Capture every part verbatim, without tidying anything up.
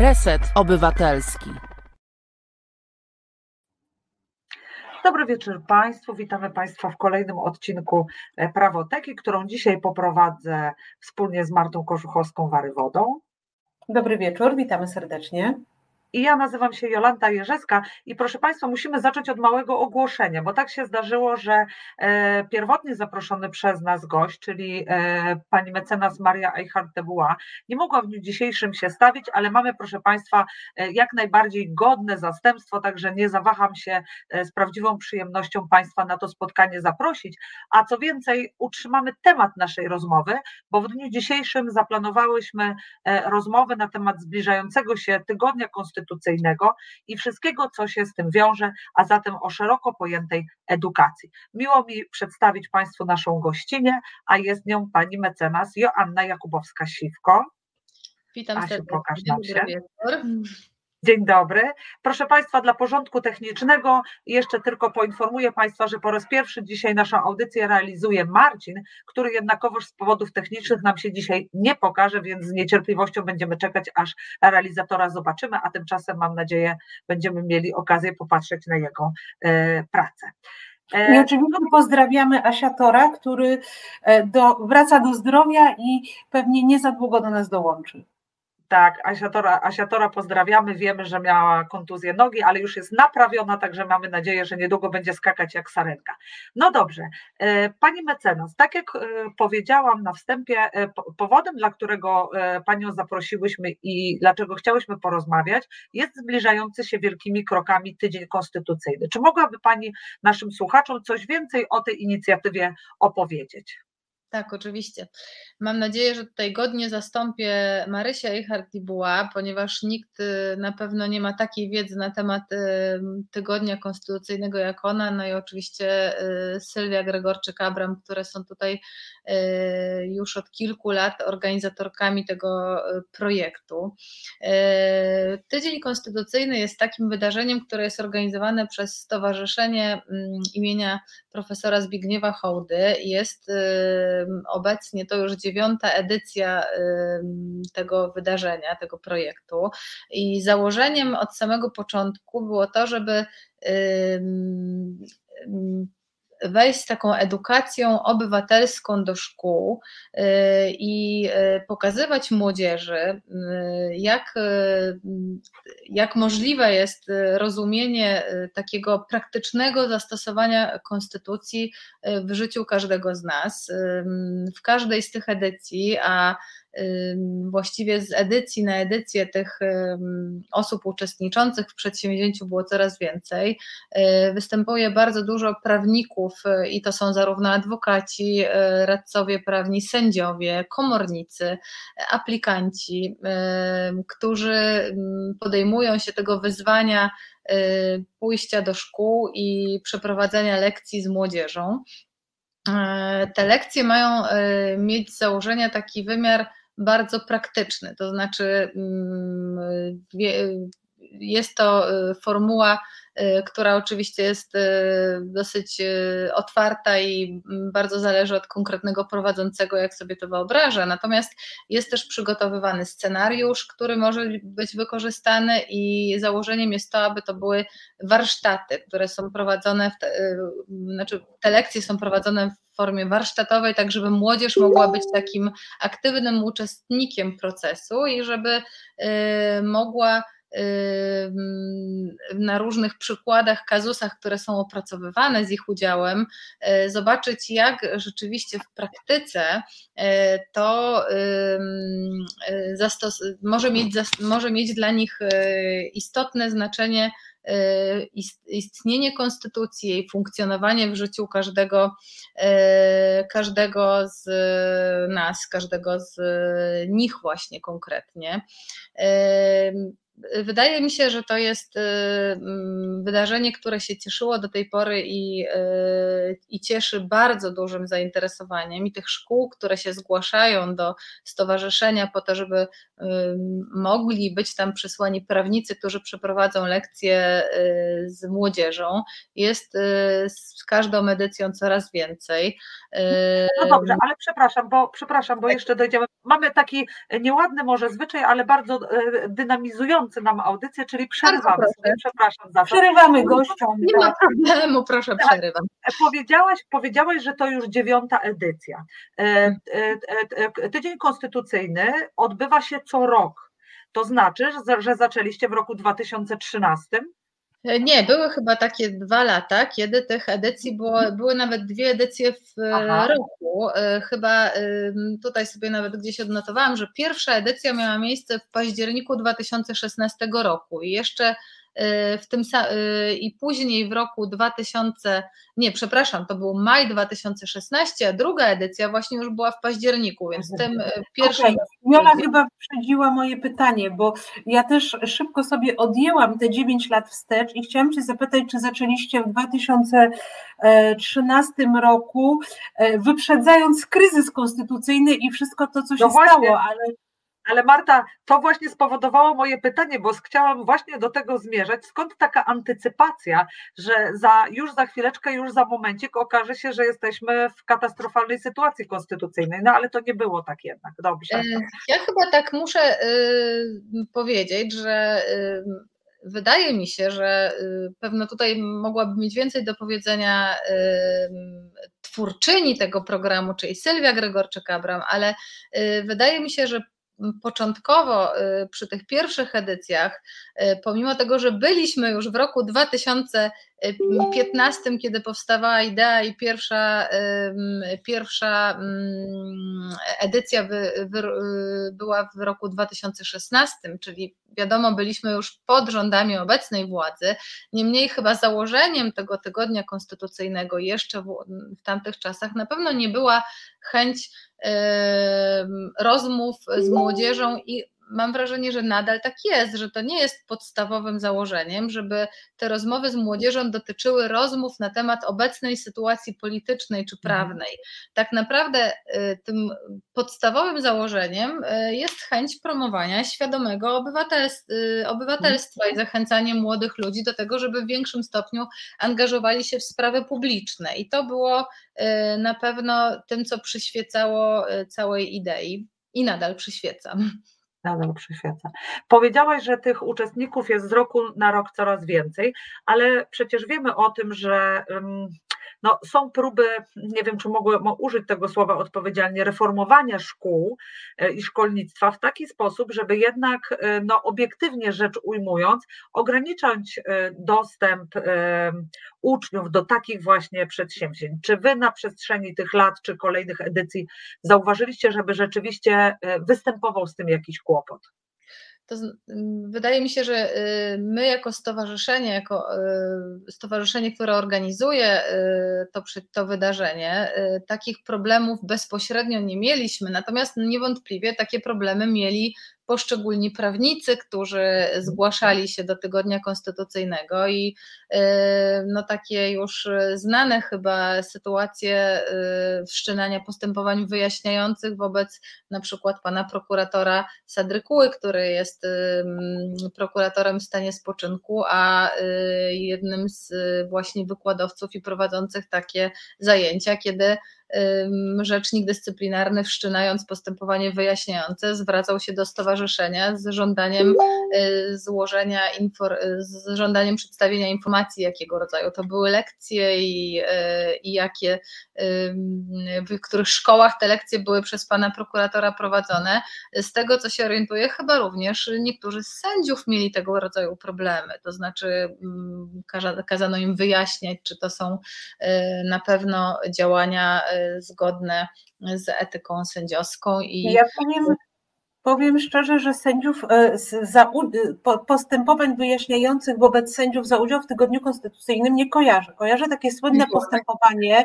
Reset Obywatelski. Dobry wieczór Państwu, witamy Państwa w kolejnym odcinku Prawoteki, którą dzisiaj poprowadzę wspólnie z Martą Kożuchowską-Warywodą. Dobry wieczór, witamy serdecznie. I ja nazywam się Jolanta Jeżewska i proszę Państwa, musimy zacząć od małego ogłoszenia, bo tak się zdarzyło, że pierwotnie zaproszony przez nas gość, czyli pani mecenas Maria Eichert nie mogła w dniu dzisiejszym się stawić, ale mamy, proszę Państwa, jak najbardziej godne zastępstwo, także nie zawaham się z prawdziwą przyjemnością Państwa na to spotkanie zaprosić, a co więcej, utrzymamy temat naszej rozmowy, bo w dniu dzisiejszym zaplanowałyśmy rozmowy na temat zbliżającego się tygodnia konstytucyjnego, i wszystkiego, co się z tym wiąże, a zatem o szeroko pojętej edukacji. Miło mi przedstawić Państwu naszą gościnę, a jest nią pani mecenas Joanna Jakubowska-Siwko. Witam Asiu, serdecznie. Pokaż nam się. Dobry wieczór. Dzień dobry. Proszę Państwa, dla porządku technicznego jeszcze tylko poinformuję Państwa, że po raz pierwszy dzisiaj naszą audycję realizuje Marcin, który jednakowoż z powodów technicznych nam się dzisiaj nie pokaże, więc z niecierpliwością będziemy czekać, aż realizatora zobaczymy, a tymczasem, mam nadzieję, będziemy mieli okazję popatrzeć na jego e, pracę. I oczywiście pozdrawiamy Asiatora, który do, wraca do zdrowia i pewnie nie za długo do nas dołączy. Tak, Asiatora, Asiatora pozdrawiamy, wiemy, że miała kontuzję nogi, ale już jest naprawiona, także mamy nadzieję, że niedługo będzie skakać jak sarenka. No dobrze, pani mecenas, tak jak powiedziałam na wstępie, powodem, dla którego panią zaprosiłyśmy i dlaczego chciałyśmy porozmawiać, jest zbliżający się wielkimi krokami Tydzień Konstytucyjny. Czy mogłaby pani naszym słuchaczom coś więcej o tej inicjatywie opowiedzieć? Tak, oczywiście. Mam nadzieję, że tutaj godnie zastąpię Marysię Eichert-Dibuła, ponieważ nikt na pewno nie ma takiej wiedzy na temat Tygodnia Konstytucyjnego jak ona, no i oczywiście Sylwia Gregorczyk-Abram, które są tutaj już od kilku lat organizatorkami tego projektu. Tydzień Konstytucyjny jest takim wydarzeniem, które jest organizowane przez Stowarzyszenie imienia profesora Zbigniewa Hołdy. Jest obecnie to już dziewiąta edycja tego wydarzenia, tego projektu i założeniem od samego początku było to, żeby wejść z taką edukacją obywatelską do szkół i pokazywać młodzieży, jak, jak możliwe jest rozumienie takiego praktycznego zastosowania konstytucji w życiu każdego z nas. W każdej z tych edycji, a właściwie z edycji na edycję tych osób uczestniczących w przedsięwzięciu było coraz więcej. Występuje bardzo dużo prawników i to są zarówno adwokaci, radcowie prawni, sędziowie, komornicy, aplikanci, którzy podejmują się tego wyzwania pójścia do szkół i przeprowadzania lekcji z młodzieżą. Te lekcje mają mieć z założenia taki wymiar bardzo praktyczny, to znaczy jest to formuła, która oczywiście jest dosyć otwarta i bardzo zależy od konkretnego prowadzącego, jak sobie to wyobraża. Natomiast jest też przygotowywany scenariusz, który może być wykorzystany i założeniem jest to, aby to były warsztaty, które są prowadzone, w te, znaczy te lekcje są prowadzone w formie warsztatowej, tak żeby młodzież mogła być takim aktywnym uczestnikiem procesu i żeby y, mogła na różnych przykładach, kazusach, które są opracowywane z ich udziałem, zobaczyć, jak rzeczywiście w praktyce to może mieć, może mieć dla nich istotne znaczenie istnienie konstytucji, jej funkcjonowanie w życiu każdego, każdego z nas, każdego z nich właśnie konkretnie. Wydaje mi się, że to jest wydarzenie, które się cieszyło do tej pory i, i cieszy bardzo dużym zainteresowaniem i tych szkół, które się zgłaszają do stowarzyszenia po to, żeby mogli być tam przysłani prawnicy, którzy przeprowadzą lekcje z młodzieżą. Jest z każdą edycją coraz więcej. No dobrze, ale przepraszam, bo, przepraszam, bo jeszcze dojdziemy. Mamy taki nieładny może zwyczaj, ale bardzo dynamizujący nam audycję, czyli przerwamy. Przepraszam za to. Przerywamy gościom. Nie ma problemu, proszę, przerywam. Powiedziałaś, powiedziałaś, że to już dziewiąta edycja. Tydzień Konstytucyjny odbywa się co rok. To znaczy, że zaczęliście w roku dwa tysiące trzynastym? Nie, były chyba takie dwa lata, kiedy tych edycji było, były nawet dwie edycje w Aha. roku. Chyba tutaj sobie nawet gdzieś odnotowałam, że pierwsza edycja miała miejsce w październiku dwa tysiące szesnastego roku i jeszcze w tym i później w roku dwa tysiące, nie, przepraszam, to był maj dwa tysiące szesnastego, a druga edycja właśnie już była w październiku, więc w tym pierwszym... Okay. Jola chyba wyprzedziła moje pytanie, bo ja też szybko sobie odjęłam te dziewięć lat wstecz i chciałam Cię zapytać, czy zaczęliście w dwa tysiące trzynastym roku, wyprzedzając kryzys konstytucyjny i wszystko to, co się no stało, ale... Ale Marta, to właśnie spowodowało moje pytanie, bo chciałam właśnie do tego zmierzać. Skąd taka antycypacja, że za, już za chwileczkę, już za momencik okaże się, że jesteśmy w katastrofalnej sytuacji konstytucyjnej? No ale to nie było tak jednak, dobrze. Ja chyba tak muszę y, powiedzieć, że... Y, Wydaje mi się, że pewno tutaj mogłaby mieć więcej do powiedzenia twórczyni tego programu, czyli Sylwia Gregorczyk-Abram, ale wydaje mi się, że początkowo przy tych pierwszych edycjach, pomimo tego, że byliśmy już w roku dwa tysiące piętnastym, kiedy powstawała idea i pierwsza, pierwsza edycja wy, wy, była w roku dwa tysiące szesnastym, czyli wiadomo, byliśmy już pod rządami obecnej władzy, niemniej chyba założeniem tego tygodnia konstytucyjnego jeszcze w, w tamtych czasach na pewno nie była chęć y, rozmów z młodzieżą i mam wrażenie, że nadal tak jest, że to nie jest podstawowym założeniem, żeby te rozmowy z młodzieżą dotyczyły rozmów na temat obecnej sytuacji politycznej czy prawnej. Tak naprawdę tym podstawowym założeniem jest chęć promowania świadomego obywatelstwa i zachęcanie młodych ludzi do tego, żeby w większym stopniu angażowali się w sprawy publiczne. I to było na pewno tym, co przyświecało całej idei i nadal przyświeca. Nadal przyświeca. Powiedziałaś, że tych uczestników jest z roku na rok coraz więcej, ale przecież wiemy o tym, że no, są próby, nie wiem, czy mogłem użyć tego słowa odpowiedzialnie, reformowania szkół i szkolnictwa w taki sposób, żeby jednak no, obiektywnie rzecz ujmując, ograniczać dostęp uczniów do takich właśnie przedsięwzięć. Czy Wy na przestrzeni tych lat czy kolejnych edycji zauważyliście, żeby rzeczywiście występował z tym jakiś kłopot? To wydaje mi się, że my jako stowarzyszenie, jako stowarzyszenie, które organizuje to, to wydarzenie, takich problemów bezpośrednio nie mieliśmy, natomiast niewątpliwie takie problemy mieli poszczególni prawnicy, którzy zgłaszali się do Tygodnia Konstytucyjnego i no, takie już znane chyba sytuacje wszczynania postępowań wyjaśniających wobec na przykład pana prokuratora Sadrykuły, który jest prokuratorem w stanie spoczynku, a jednym z właśnie wykładowców i prowadzących takie zajęcia, kiedy rzecznik dyscyplinarny, wszczynając postępowanie wyjaśniające, zwracał się do stowarzyszenia z żądaniem złożenia, z żądaniem przedstawienia informacji, jakiego rodzaju to były lekcje i, i jakie, w których szkołach te lekcje były przez pana prokuratora prowadzone. Z tego, co się orientuję, chyba również niektórzy z sędziów mieli tego rodzaju problemy, to znaczy kazano im wyjaśniać, czy to są na pewno działania zgodne z etyką sędziowską. I ja powiem, Powiem szczerze, że sędziów za, postępowań wyjaśniających wobec sędziów za udział w Tygodniu Konstytucyjnym nie kojarzę. Kojarzę takie słynne postępowanie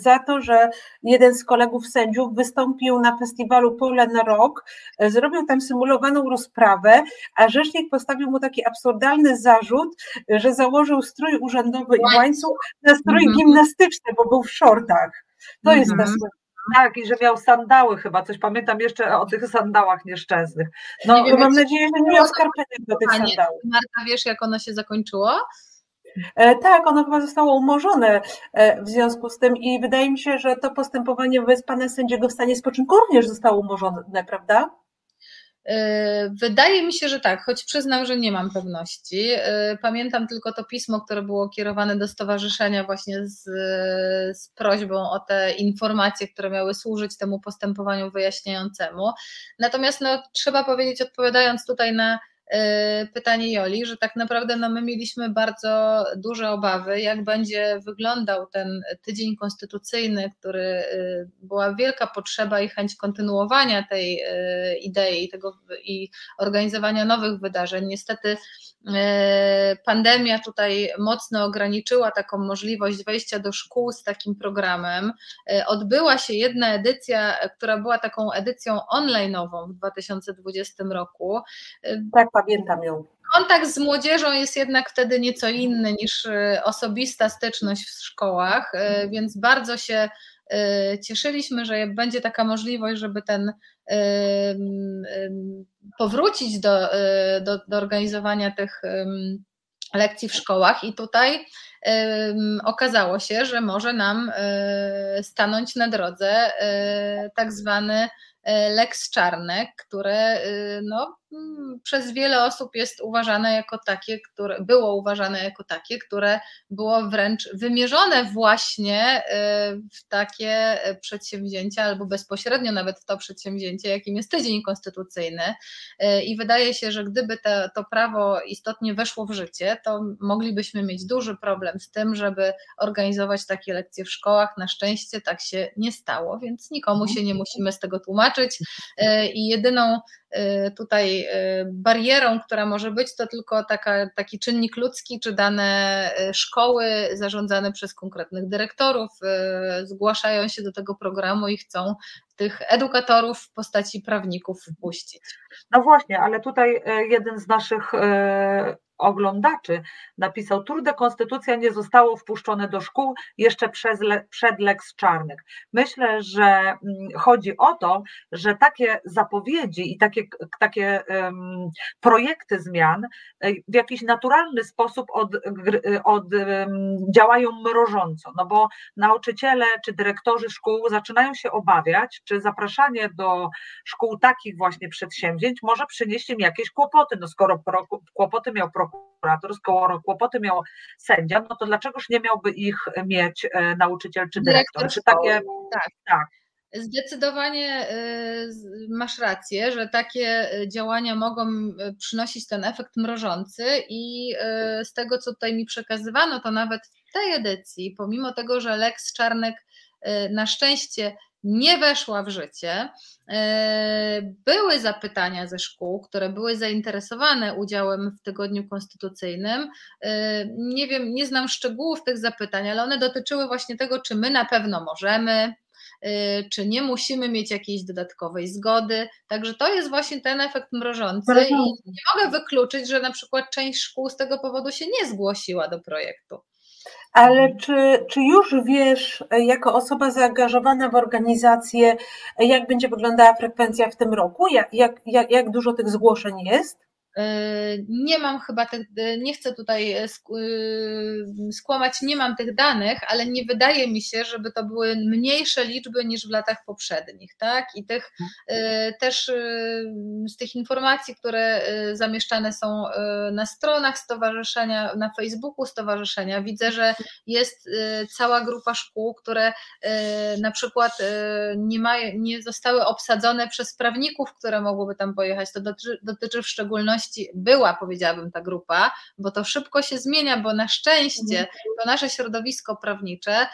za to, że jeden z kolegów sędziów wystąpił na festiwalu Pol'and'Rock, zrobił tam symulowaną rozprawę, a rzecznik postawił mu taki absurdalny zarzut, że założył strój urzędowy i łańcuch na strój mm-hmm. gimnastyczny, bo był w szortach. To mm-hmm. jest ta słynna. Tak, i że miał sandały chyba, coś pamiętam jeszcze o tych sandałach nieszczęsnych. No, nie wiem, mam nadzieję, że nie miał skarpetek do tych sandałów. Marta, wiesz, jak ono się zakończyło? E, tak, ono chyba zostało umorzone e, w związku z tym i wydaje mi się, że to postępowanie wobec pana sędziego w stanie spoczynku również zostało umorzone, prawda? Wydaje mi się, że tak, choć przyznam, że nie mam pewności. Pamiętam tylko to pismo, które było kierowane do stowarzyszenia właśnie z, z prośbą o te informacje, które miały służyć temu postępowaniu wyjaśniającemu. Natomiast no, trzeba powiedzieć, odpowiadając tutaj na pytanie Joli, że tak naprawdę no, my mieliśmy bardzo duże obawy, jak będzie wyglądał ten tydzień konstytucyjny, który była wielka potrzeba i chęć kontynuowania tej idei i, tego, i organizowania nowych wydarzeń. Niestety pandemia tutaj mocno ograniczyła taką możliwość wejścia do szkół z takim programem. Odbyła się jedna edycja, która była taką edycją online'ową w dwa tysiące dwudziestym roku. Tak, pamiętam ją. Kontakt z młodzieżą jest jednak wtedy nieco inny niż osobista styczność w szkołach, więc bardzo się cieszyliśmy, że będzie taka możliwość, żeby ten powrócić do, do, do organizowania tych lekcji w szkołach i tutaj okazało się, że może nam stanąć na drodze tak zwany Lex Czarnek, które no, przez wiele osób jest uważane jako takie, które było uważane jako takie, które było wręcz wymierzone właśnie w takie przedsięwzięcia albo bezpośrednio nawet w to przedsięwzięcie, jakim jest Tydzień Konstytucyjny i wydaje się, że gdyby to, to prawo istotnie weszło w życie, to moglibyśmy mieć duży problem z tym, żeby organizować takie lekcje w szkołach. Na szczęście tak się nie stało, więc nikomu się nie musimy z tego tłumaczyć i jedyną tutaj barierą, która może być, to tylko taka, taki czynnik ludzki, czy dane szkoły zarządzane przez konkretnych dyrektorów zgłaszają się do tego programu i chcą tych edukatorów w postaci prawników wpuścić. No właśnie, ale tutaj jeden z naszych oglądaczy napisał: Tour de Konstytucja nie zostało wpuszczone do szkół jeszcze przez le, przed Lex Czarnek. Myślę, że chodzi o to, że takie zapowiedzi i takie, takie um, projekty zmian w jakiś naturalny sposób od, od, um, działają mrożąco, no bo nauczyciele czy dyrektorzy szkół zaczynają się obawiać, czy zapraszanie do szkół takich właśnie przedsięwzięć może przynieść im jakieś kłopoty, no skoro pro, kłopoty miał prokurator, skoro kłopoty miał sędzia, no to dlaczegoż nie miałby ich mieć nauczyciel czy dyrektor? Dyrektor czy takie, tak, tak. Zdecydowanie masz rację, że takie działania mogą przynosić ten efekt mrożący i z tego, co tutaj mi przekazywano, to nawet w tej edycji, pomimo tego, że Lex Czarnek na szczęście nie weszła w życie. Były zapytania ze szkół, które były zainteresowane udziałem w Tygodniu Konstytucyjnym. Nie wiem, nie znam szczegółów tych zapytań, ale one dotyczyły właśnie tego, czy my na pewno możemy, czy nie musimy mieć jakiejś dodatkowej zgody. Także to jest właśnie ten efekt mrożący i nie mogę wykluczyć, że na przykład część szkół z tego powodu się nie zgłosiła do projektu. Ale czy, czy już wiesz, jako osoba zaangażowana w organizację, jak będzie wyglądała frekwencja w tym roku? Jak, jak, jak, jak dużo tych zgłoszeń jest? Nie mam chyba tych, nie chcę tutaj skłamać, nie mam tych danych, ale nie wydaje mi się, żeby to były mniejsze liczby niż w latach poprzednich, tak? I tych też z tych informacji, które zamieszczane są na stronach stowarzyszenia, na Facebooku stowarzyszenia, widzę, że jest cała grupa szkół, które na przykład nie, ma, nie zostały obsadzone przez prawników, które mogłyby tam pojechać. To dotyczy, dotyczy w szczególności była, powiedziałabym, ta grupa, bo to szybko się zmienia, bo na szczęście to nasze środowisko prawnicze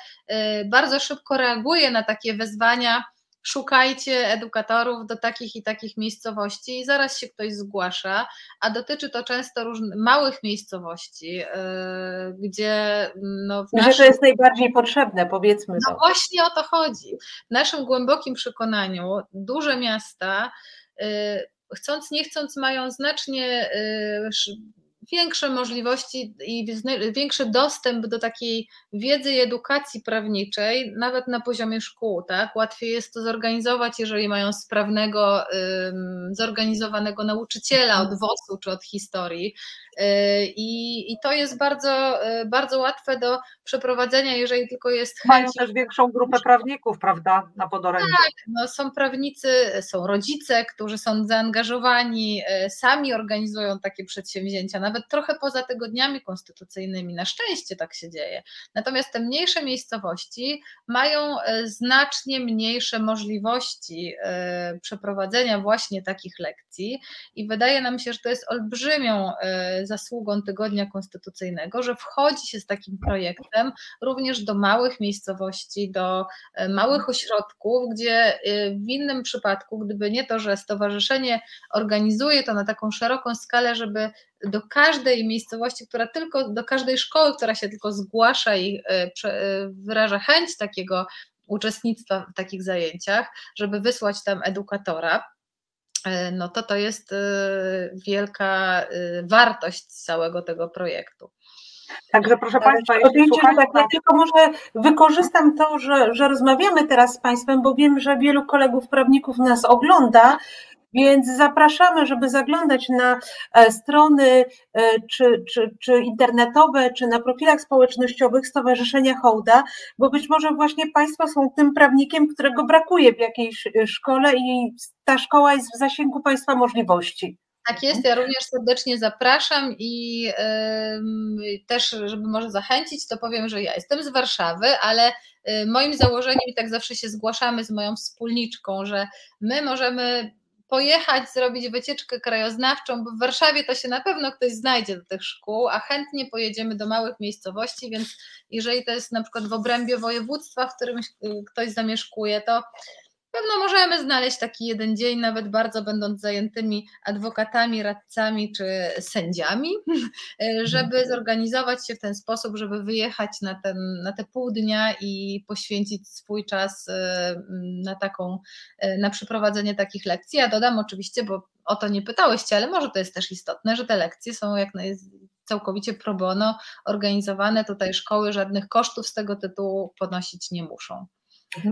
bardzo szybko reaguje na takie wezwania szukajcie edukatorów do takich i takich miejscowości i zaraz się ktoś zgłasza, a dotyczy to często różnych małych miejscowości, yy, gdzie... No, w naszym... że to jest najbardziej potrzebne, powiedzmy. No to. Właśnie o to chodzi. W naszym głębokim przekonaniu duże miasta, yy, chcąc nie chcąc, mają znacznie... Yy, większe możliwości i większy dostęp do takiej wiedzy i edukacji prawniczej, nawet na poziomie szkół, tak? Łatwiej jest to zorganizować, jeżeli mają sprawnego, zorganizowanego nauczyciela od wusu czy od historii. I, i to jest bardzo, bardzo łatwe do przeprowadzenia, jeżeli tylko jest chęć. Mają też większą grupę prawników, prawda, na podorędziu. Tak, no są prawnicy, są rodzice, którzy są zaangażowani, sami organizują takie przedsięwzięcia, nawet trochę poza tygodniami konstytucyjnymi, na szczęście tak się dzieje. Natomiast te mniejsze miejscowości mają znacznie mniejsze możliwości przeprowadzenia właśnie takich lekcji i wydaje nam się, że to jest olbrzymią zasługą Tygodnia Konstytucyjnego, że wchodzi się z takim projektem również do małych miejscowości, do małych ośrodków, gdzie w innym przypadku, gdyby nie to, że stowarzyszenie organizuje to na taką szeroką skalę, żeby do każdej miejscowości, która tylko, do każdej szkoły, która się tylko zgłasza i wyraża chęć takiego uczestnictwa w takich zajęciach, żeby wysłać tam edukatora, no to to jest wielka wartość całego tego projektu. Także proszę Państwa, tak, ja tylko może wykorzystam to, że, że rozmawiamy teraz z Państwem, bo wiem, że wielu kolegów prawników nas ogląda, więc zapraszamy, żeby zaglądać na strony czy, czy, czy internetowe, czy na profilach społecznościowych Stowarzyszenia Hołda, bo być może właśnie Państwo są tym prawnikiem, którego brakuje w jakiejś szkole i ta szkoła jest w zasięgu Państwa możliwości. Tak jest, ja również serdecznie zapraszam i yy, też, żeby może zachęcić, to powiem, że ja jestem z Warszawy, ale yy, moim założeniem, i tak zawsze się zgłaszamy z moją wspólniczką, że my możemy pojechać, zrobić wycieczkę krajoznawczą, bo w Warszawie to się na pewno ktoś znajdzie do tych szkół, a chętnie pojedziemy do małych miejscowości, więc jeżeli to jest na przykład w obrębie województwa, w którym ktoś zamieszkuje, to pewno możemy znaleźć taki jeden dzień, nawet bardzo będąc zajętymi adwokatami, radcami czy sędziami, żeby zorganizować się w ten sposób, żeby wyjechać na, ten, na te pół dnia i poświęcić swój czas na taką, na przeprowadzenie takich lekcji. Ja dodam oczywiście, bo o to nie pytałyście, ale może to jest też istotne, że te lekcje są jak najbardziej całkowicie pro bono organizowane, tutaj szkoły żadnych kosztów z tego tytułu ponosić nie muszą.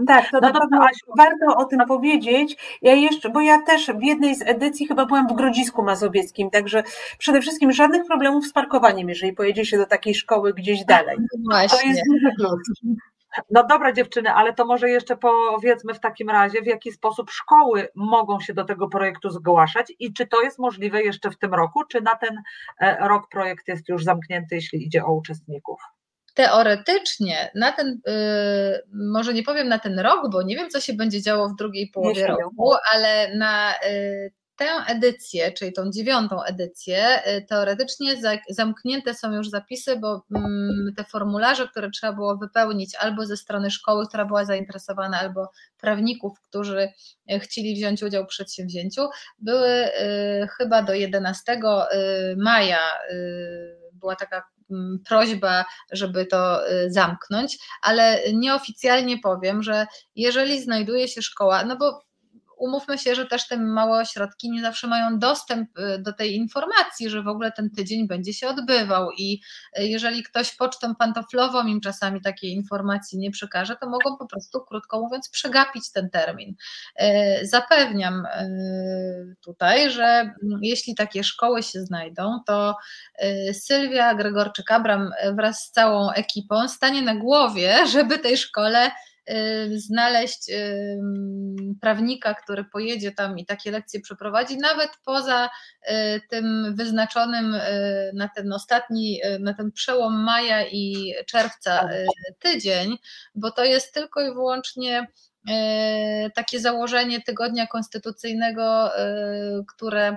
Tak, to no na to pewno to... warto o tym powiedzieć. Ja jeszcze, bo ja też w jednej z edycji chyba byłam w Grodzisku Mazowieckim, także przede wszystkim żadnych problemów z parkowaniem, jeżeli pojedzie się do takiej szkoły gdzieś dalej. No to jest duży plus. No dobra dziewczyny, ale to może jeszcze powiedzmy w takim razie, w jaki sposób szkoły mogą się do tego projektu zgłaszać i czy to jest możliwe jeszcze w tym roku, czy na ten rok projekt jest już zamknięty, jeśli idzie o uczestników? Teoretycznie na ten, yy, może nie powiem na ten rok, bo nie wiem, co się będzie działo w drugiej połowie roku, ale na yy, tę edycję, czyli tą dziewiątą edycję, yy, teoretycznie za, zamknięte są już zapisy, bo yy, te formularze, które trzeba było wypełnić albo ze strony szkoły, która była zainteresowana, albo prawników, którzy chcieli wziąć udział w przedsięwzięciu, były yy, chyba do jedenastego maja yy, była taka prośba, żeby to zamknąć, ale nieoficjalnie powiem, że jeżeli znajduje się szkoła, no bo umówmy się, że też te małe ośrodki nie zawsze mają dostęp do tej informacji, że w ogóle ten tydzień będzie się odbywał i jeżeli ktoś pocztą pantoflową im czasami takiej informacji nie przekaże, to mogą po prostu, krótko mówiąc, przegapić ten termin. Zapewniam tutaj, że jeśli takie szkoły się znajdą, to Sylwia Gregorczyk-Abram wraz z całą ekipą stanie na głowie, żeby tej szkole znaleźć prawnika, który pojedzie tam i takie lekcje przeprowadzi, nawet poza tym wyznaczonym na ten ostatni, na ten przełom maja i czerwca tydzień, bo to jest tylko i wyłącznie takie założenie tygodnia konstytucyjnego, które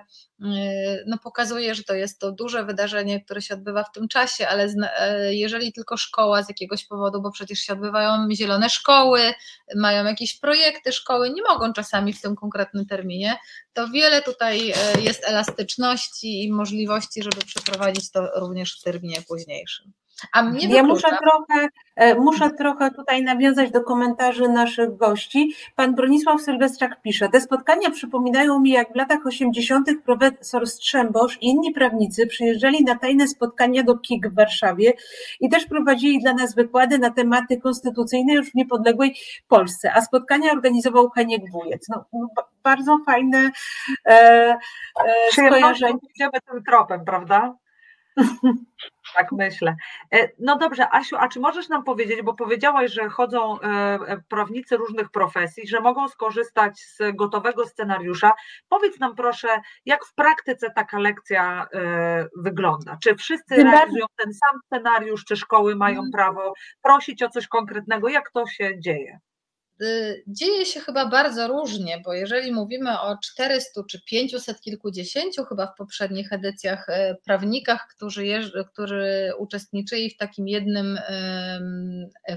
no, pokazuje, że to jest to duże wydarzenie, które się odbywa w tym czasie, ale jeżeli tylko szkoła z jakiegoś powodu, bo przecież się odbywają zielone szkoły, mają jakieś projekty szkoły, nie mogą czasami w tym konkretnym terminie, to wiele tutaj jest elastyczności i możliwości, żeby przeprowadzić to również w terminie późniejszym. A mnie ja muszę trochę, muszę trochę tutaj nawiązać do komentarzy naszych gości. Pan Bronisław Sylwestrzak pisze: te spotkania przypominają mi, jak w latach osiemdziesiątych profesor Strzembosz i inni prawnicy przyjeżdżali na tajne spotkania do K I K w Warszawie i też prowadzili dla nas wykłady na tematy konstytucyjne już w niepodległej Polsce, a spotkania organizował Heniek Wujec. No, bardzo fajne e, e, skojarzenie. Idziemy tym tropem, prawda? Tak myślę. No dobrze, Asiu, a czy możesz nam powiedzieć, bo powiedziałaś, że chodzą prawnicy różnych profesji, że mogą skorzystać z gotowego scenariusza. Powiedz nam proszę, jak w praktyce taka lekcja wygląda? Czy wszyscy realizują ten sam scenariusz, czy szkoły mają prawo prosić o coś konkretnego? Jak to się dzieje? Dzieje się chyba bardzo różnie, bo jeżeli mówimy o czterystu czy pięciuset kilkudziesięciu chyba w poprzednich edycjach prawnikach, którzy, jeżdż, którzy uczestniczyli w takim jednym,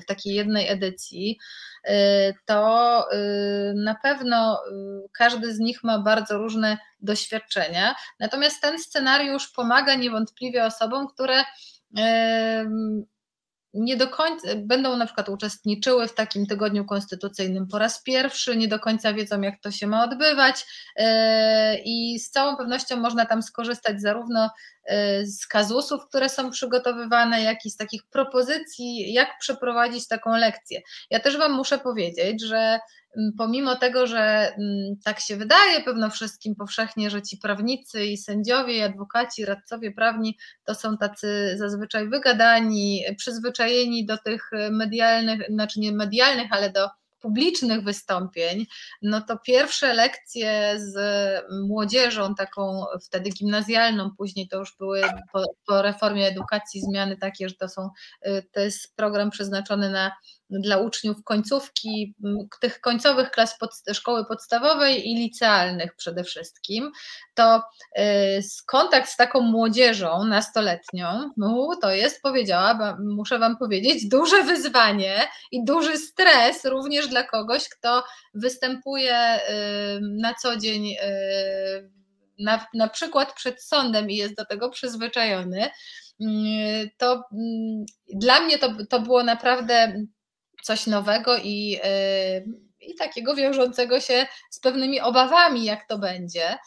w takiej jednej edycji, to na pewno każdy z nich ma bardzo różne doświadczenia, natomiast ten scenariusz pomaga niewątpliwie osobom, które nie do końca będą na przykład uczestniczyły w takim tygodniu konstytucyjnym po raz pierwszy, nie do końca wiedzą, jak to się ma odbywać, i z całą pewnością można tam skorzystać zarówno z kazusów, które są przygotowywane, jak i z takich propozycji, jak przeprowadzić taką lekcję. Ja też Wam muszę powiedzieć, że pomimo tego, że tak się wydaje pewno wszystkim powszechnie, że ci prawnicy i sędziowie, i adwokaci, radcowie prawni to są tacy zazwyczaj wygadani, przyzwyczajeni do tych medialnych, znaczy nie medialnych, ale do publicznych wystąpień, no to pierwsze lekcje z młodzieżą taką wtedy gimnazjalną, później to już były po, po reformie edukacji zmiany takie, że to są, to jest program przeznaczony na dla uczniów końcówki, tych końcowych klas pod, szkoły podstawowej i licealnych przede wszystkim, to y, kontakt z taką młodzieżą nastoletnią, no, to jest, powiedziała, muszę Wam powiedzieć, duże wyzwanie i duży stres również dla kogoś, kto występuje y, na co dzień y, na, na przykład przed sądem i jest do tego przyzwyczajony. Y, to y, dla mnie to, to było naprawdę coś nowego i, i takiego wiążącego się z pewnymi obawami, jak to będzie.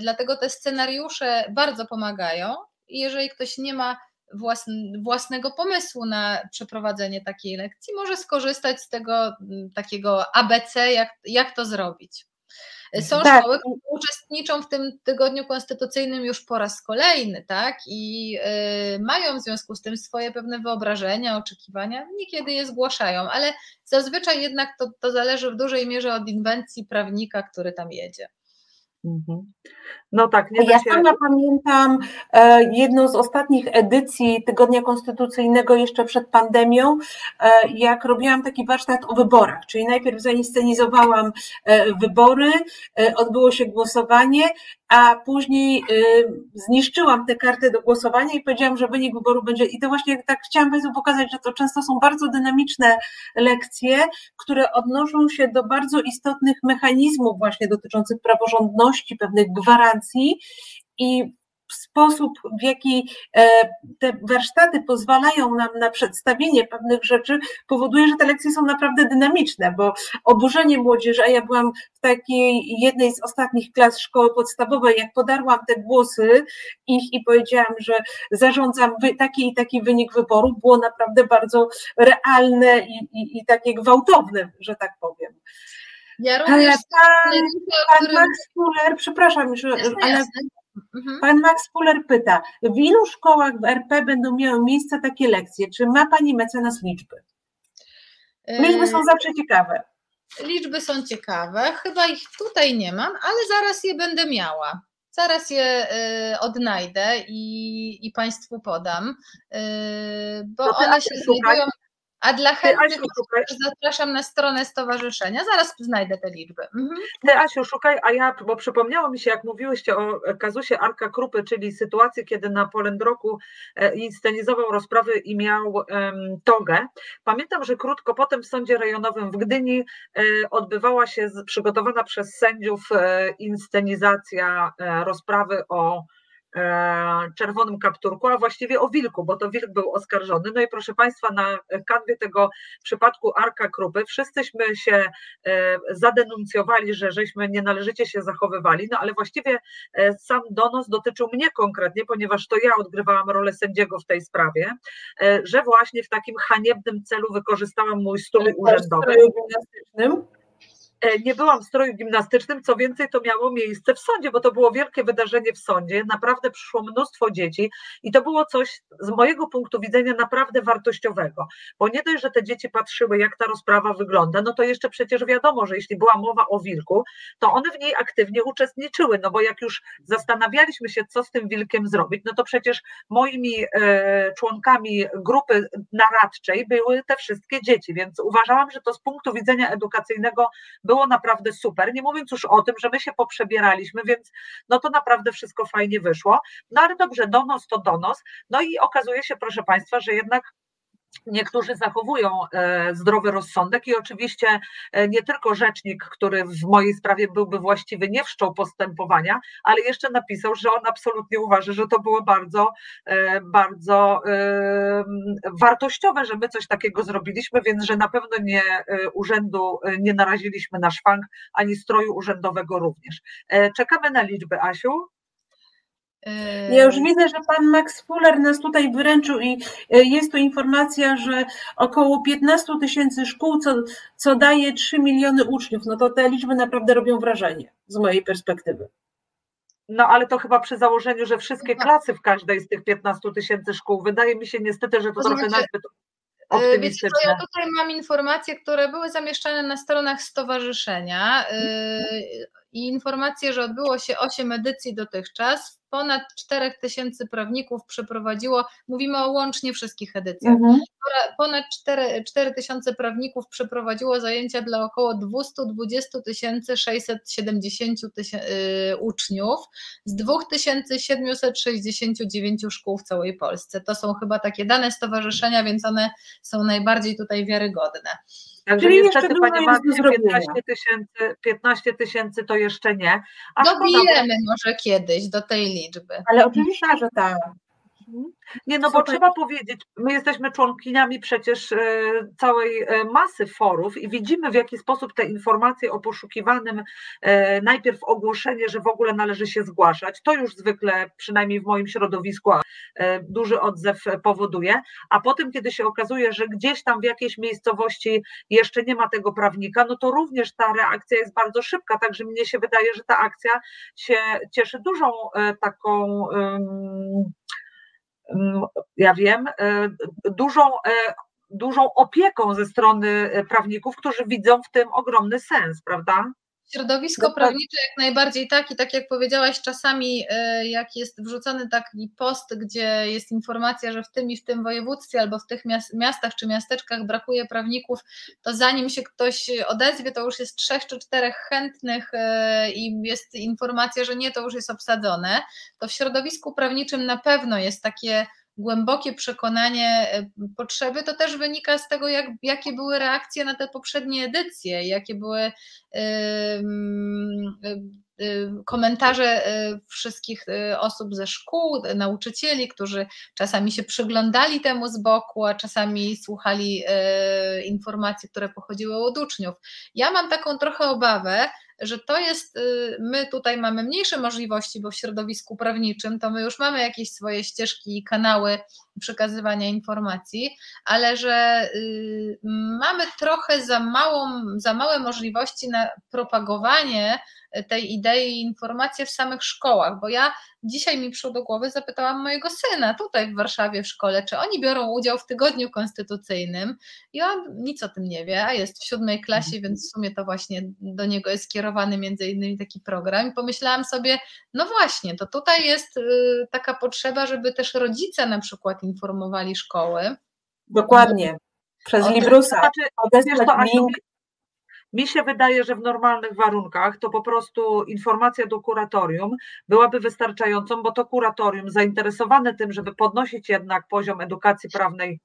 Dlatego te scenariusze bardzo pomagają i jeżeli ktoś nie ma własnego pomysłu na przeprowadzenie takiej lekcji, może skorzystać z tego takiego A B C, jak, jak to zrobić. Są tak. Szkoły, które uczestniczą w tym tygodniu konstytucyjnym już po raz kolejny, tak? I yy, mają w związku z tym swoje pewne wyobrażenia, oczekiwania, niekiedy je zgłaszają, ale zazwyczaj jednak to, to zależy w dużej mierze od inwencji prawnika, który tam jedzie. No tak, nie ja sama się... pamiętam e, jedną z ostatnich edycji Tygodnia Konstytucyjnego jeszcze przed pandemią, e, jak robiłam taki warsztat o wyborach, czyli najpierw zainscenizowałam e, wybory, e, odbyło się głosowanie, a później e, zniszczyłam te karty do głosowania i powiedziałam, że wynik wyboru będzie, i to właśnie tak chciałam Państwu pokazać, że to często są bardzo dynamiczne lekcje, które odnoszą się do bardzo istotnych mechanizmów właśnie dotyczących praworządności, pewnych gwarancji, i sposób, w jaki te warsztaty pozwalają nam na przedstawienie pewnych rzeczy, powoduje, że te lekcje są naprawdę dynamiczne, bo oburzenie młodzieży, a ja byłam w takiej jednej z ostatnich klas szkoły podstawowej, jak podarłam te głosy ich i powiedziałam, że zarządzam taki i taki wynik wyboru, było naprawdę bardzo realne i, i, i takie gwałtowne, że tak powiem. Ja również... pan, pan Max Fuller, przepraszam, że, jasne, ale jasne. Pan Max Fuller pyta, w ilu szkołach w R P będą miały miejsce takie lekcje? Czy ma Pani mecenas liczby? Liczby są zawsze ciekawe. Liczby są ciekawe, chyba ich tutaj nie mam, ale zaraz je będę miała. Zaraz je y, odnajdę i, i Państwu podam, y, bo to one się znajdują... A dla chętnych zapraszam na stronę stowarzyszenia, zaraz znajdę te liczby. Mhm. Ty, Asiu, szukaj, a ja, bo przypomniało mi się, jak mówiłyście o kazusie Arka Krupy, czyli sytuacji, kiedy na Pol'and'Rocku inscenizował rozprawy i miał um, togę. Pamiętam, że krótko potem w Sądzie Rejonowym w Gdyni um, odbywała się z, przygotowana przez sędziów um, inscenizacja um, rozprawy o czerwonym kapturku, a właściwie o wilku, bo to wilk był oskarżony. No i proszę Państwa, na kanwie tego przypadku Arka Krupy wszyscyśmy się zadenuncjowali, że żeśmy nienależycie się zachowywali, no ale właściwie sam donos dotyczył mnie konkretnie, ponieważ to ja odgrywałam rolę sędziego w tej sprawie, że właśnie w takim haniebnym celu wykorzystałam mój strój urzędowy. Nie byłam w stroju gimnastycznym, co więcej to miało miejsce w sądzie, bo to było wielkie wydarzenie w sądzie, naprawdę przyszło mnóstwo dzieci i to było coś z mojego punktu widzenia naprawdę wartościowego, bo nie dość, że te dzieci patrzyły, jak ta rozprawa wygląda, no to jeszcze przecież wiadomo, że jeśli była mowa o wilku, to one w niej aktywnie uczestniczyły, no bo jak już zastanawialiśmy się, co z tym wilkiem zrobić, no to przecież moimi e, członkami grupy naradczej były te wszystkie dzieci, więc uważałam, że to z punktu widzenia edukacyjnego było naprawdę super, nie mówiąc już o tym, że my się poprzebieraliśmy, więc no to naprawdę wszystko fajnie wyszło. No ale dobrze, donos to donos. No i okazuje się, proszę Państwa, że jednak niektórzy zachowują zdrowy rozsądek i oczywiście nie tylko rzecznik, który w mojej sprawie byłby właściwy, nie wszczął postępowania, ale jeszcze napisał, że on absolutnie uważa, że to było bardzo, bardzo wartościowe, że my coś takiego zrobiliśmy, więc że na pewno nie urzędu nie naraziliśmy na szwank, ani stroju urzędowego również. Czekamy na liczby, Asiu. Ja już widzę, że pan Max Fuller nas tutaj wyręczył i jest tu informacja, że około piętnaście tysięcy szkół, co, co daje trzy miliony uczniów. No to te liczby naprawdę robią wrażenie z mojej perspektywy. No ale to chyba przy założeniu, że wszystkie klasy w każdej z tych piętnastu tysięcy szkół. Wydaje mi się niestety, że to, to trochę znaczy... nazbyt... Wiecie co, ja tutaj mam informacje, które były zamieszczane na stronach stowarzyszenia yy, i informacje, że odbyło się osiem edycji dotychczas, ponad czterech tysięcy prawników przeprowadziło, mówimy o łącznie wszystkich edycjach, mhm. ponad cztery tysiące prawników przeprowadziło zajęcia dla około dwieście dwadzieścia tysięcy sześćset siedemdziesiąt tysię, yy, uczniów z dwa tysiące siedemset sześćdziesiąt dziewięć szkół w całej Polsce. To są chyba takie dane stowarzyszenia, więc one są najbardziej tutaj wiarygodne. Także czyli niestety, Pani Marcie, piętnaście tysięcy to jeszcze nie. A dobijemy może kiedyś do tej liczby. Ale oczywiście, że tak. Nie, no bo Super. Trzeba powiedzieć, my jesteśmy członkiniami przecież całej masy forów i widzimy, w jaki sposób te informacje o poszukiwanym, najpierw ogłoszenie, że w ogóle należy się zgłaszać, to już zwykle, przynajmniej w moim środowisku, duży odzew powoduje, a potem, kiedy się okazuje, że gdzieś tam w jakiejś miejscowości jeszcze nie ma tego prawnika, no to również ta reakcja jest bardzo szybka, także mnie się wydaje, że ta akcja się cieszy dużą taką... ja wiem, dużą, dużą opieką ze strony prawników, którzy widzą w tym ogromny sens, prawda? Środowisko prawnicze jak najbardziej tak i tak jak powiedziałaś, czasami jak jest wrzucony taki post, gdzie jest informacja, że w tym i w tym województwie albo w tych miastach czy miasteczkach brakuje prawników, to zanim się ktoś odezwie, to już jest trzech czy czterech chętnych i jest informacja, że nie, to już jest obsadzone. To w środowisku prawniczym na pewno jest takie głębokie przekonanie potrzeby, to też wynika z tego, jak, jakie były reakcje na te poprzednie edycje, jakie były yy, yy, komentarze wszystkich osób ze szkół, nauczycieli, którzy czasami się przyglądali temu z boku, a czasami słuchali informacji, które pochodziły od uczniów. Ja mam taką trochę obawę, że to jest, my tutaj mamy mniejsze możliwości, bo w środowisku prawniczym to my już mamy jakieś swoje ścieżki i kanały przekazywania informacji, ale że mamy trochę za małą, za małe możliwości na propagowanie tej idei i informacje w samych szkołach, bo ja dzisiaj mi przyszło do głowy, zapytałam mojego syna tutaj w Warszawie w szkole, czy oni biorą udział w Tygodniu Konstytucyjnym i on nic o tym nie wie, a jest w siódmej klasie, więc w sumie to właśnie do niego jest skierowany między innymi taki program i pomyślałam sobie, no właśnie, to tutaj jest taka potrzeba, żeby też rodzice na przykład informowali szkoły. Dokładnie. Przez Librusa. Znaczy, to, Asiu, mi, mi się wydaje, że w normalnych warunkach to po prostu informacja do kuratorium byłaby wystarczającą, bo to kuratorium zainteresowane tym, żeby podnosić jednak poziom edukacji prawnej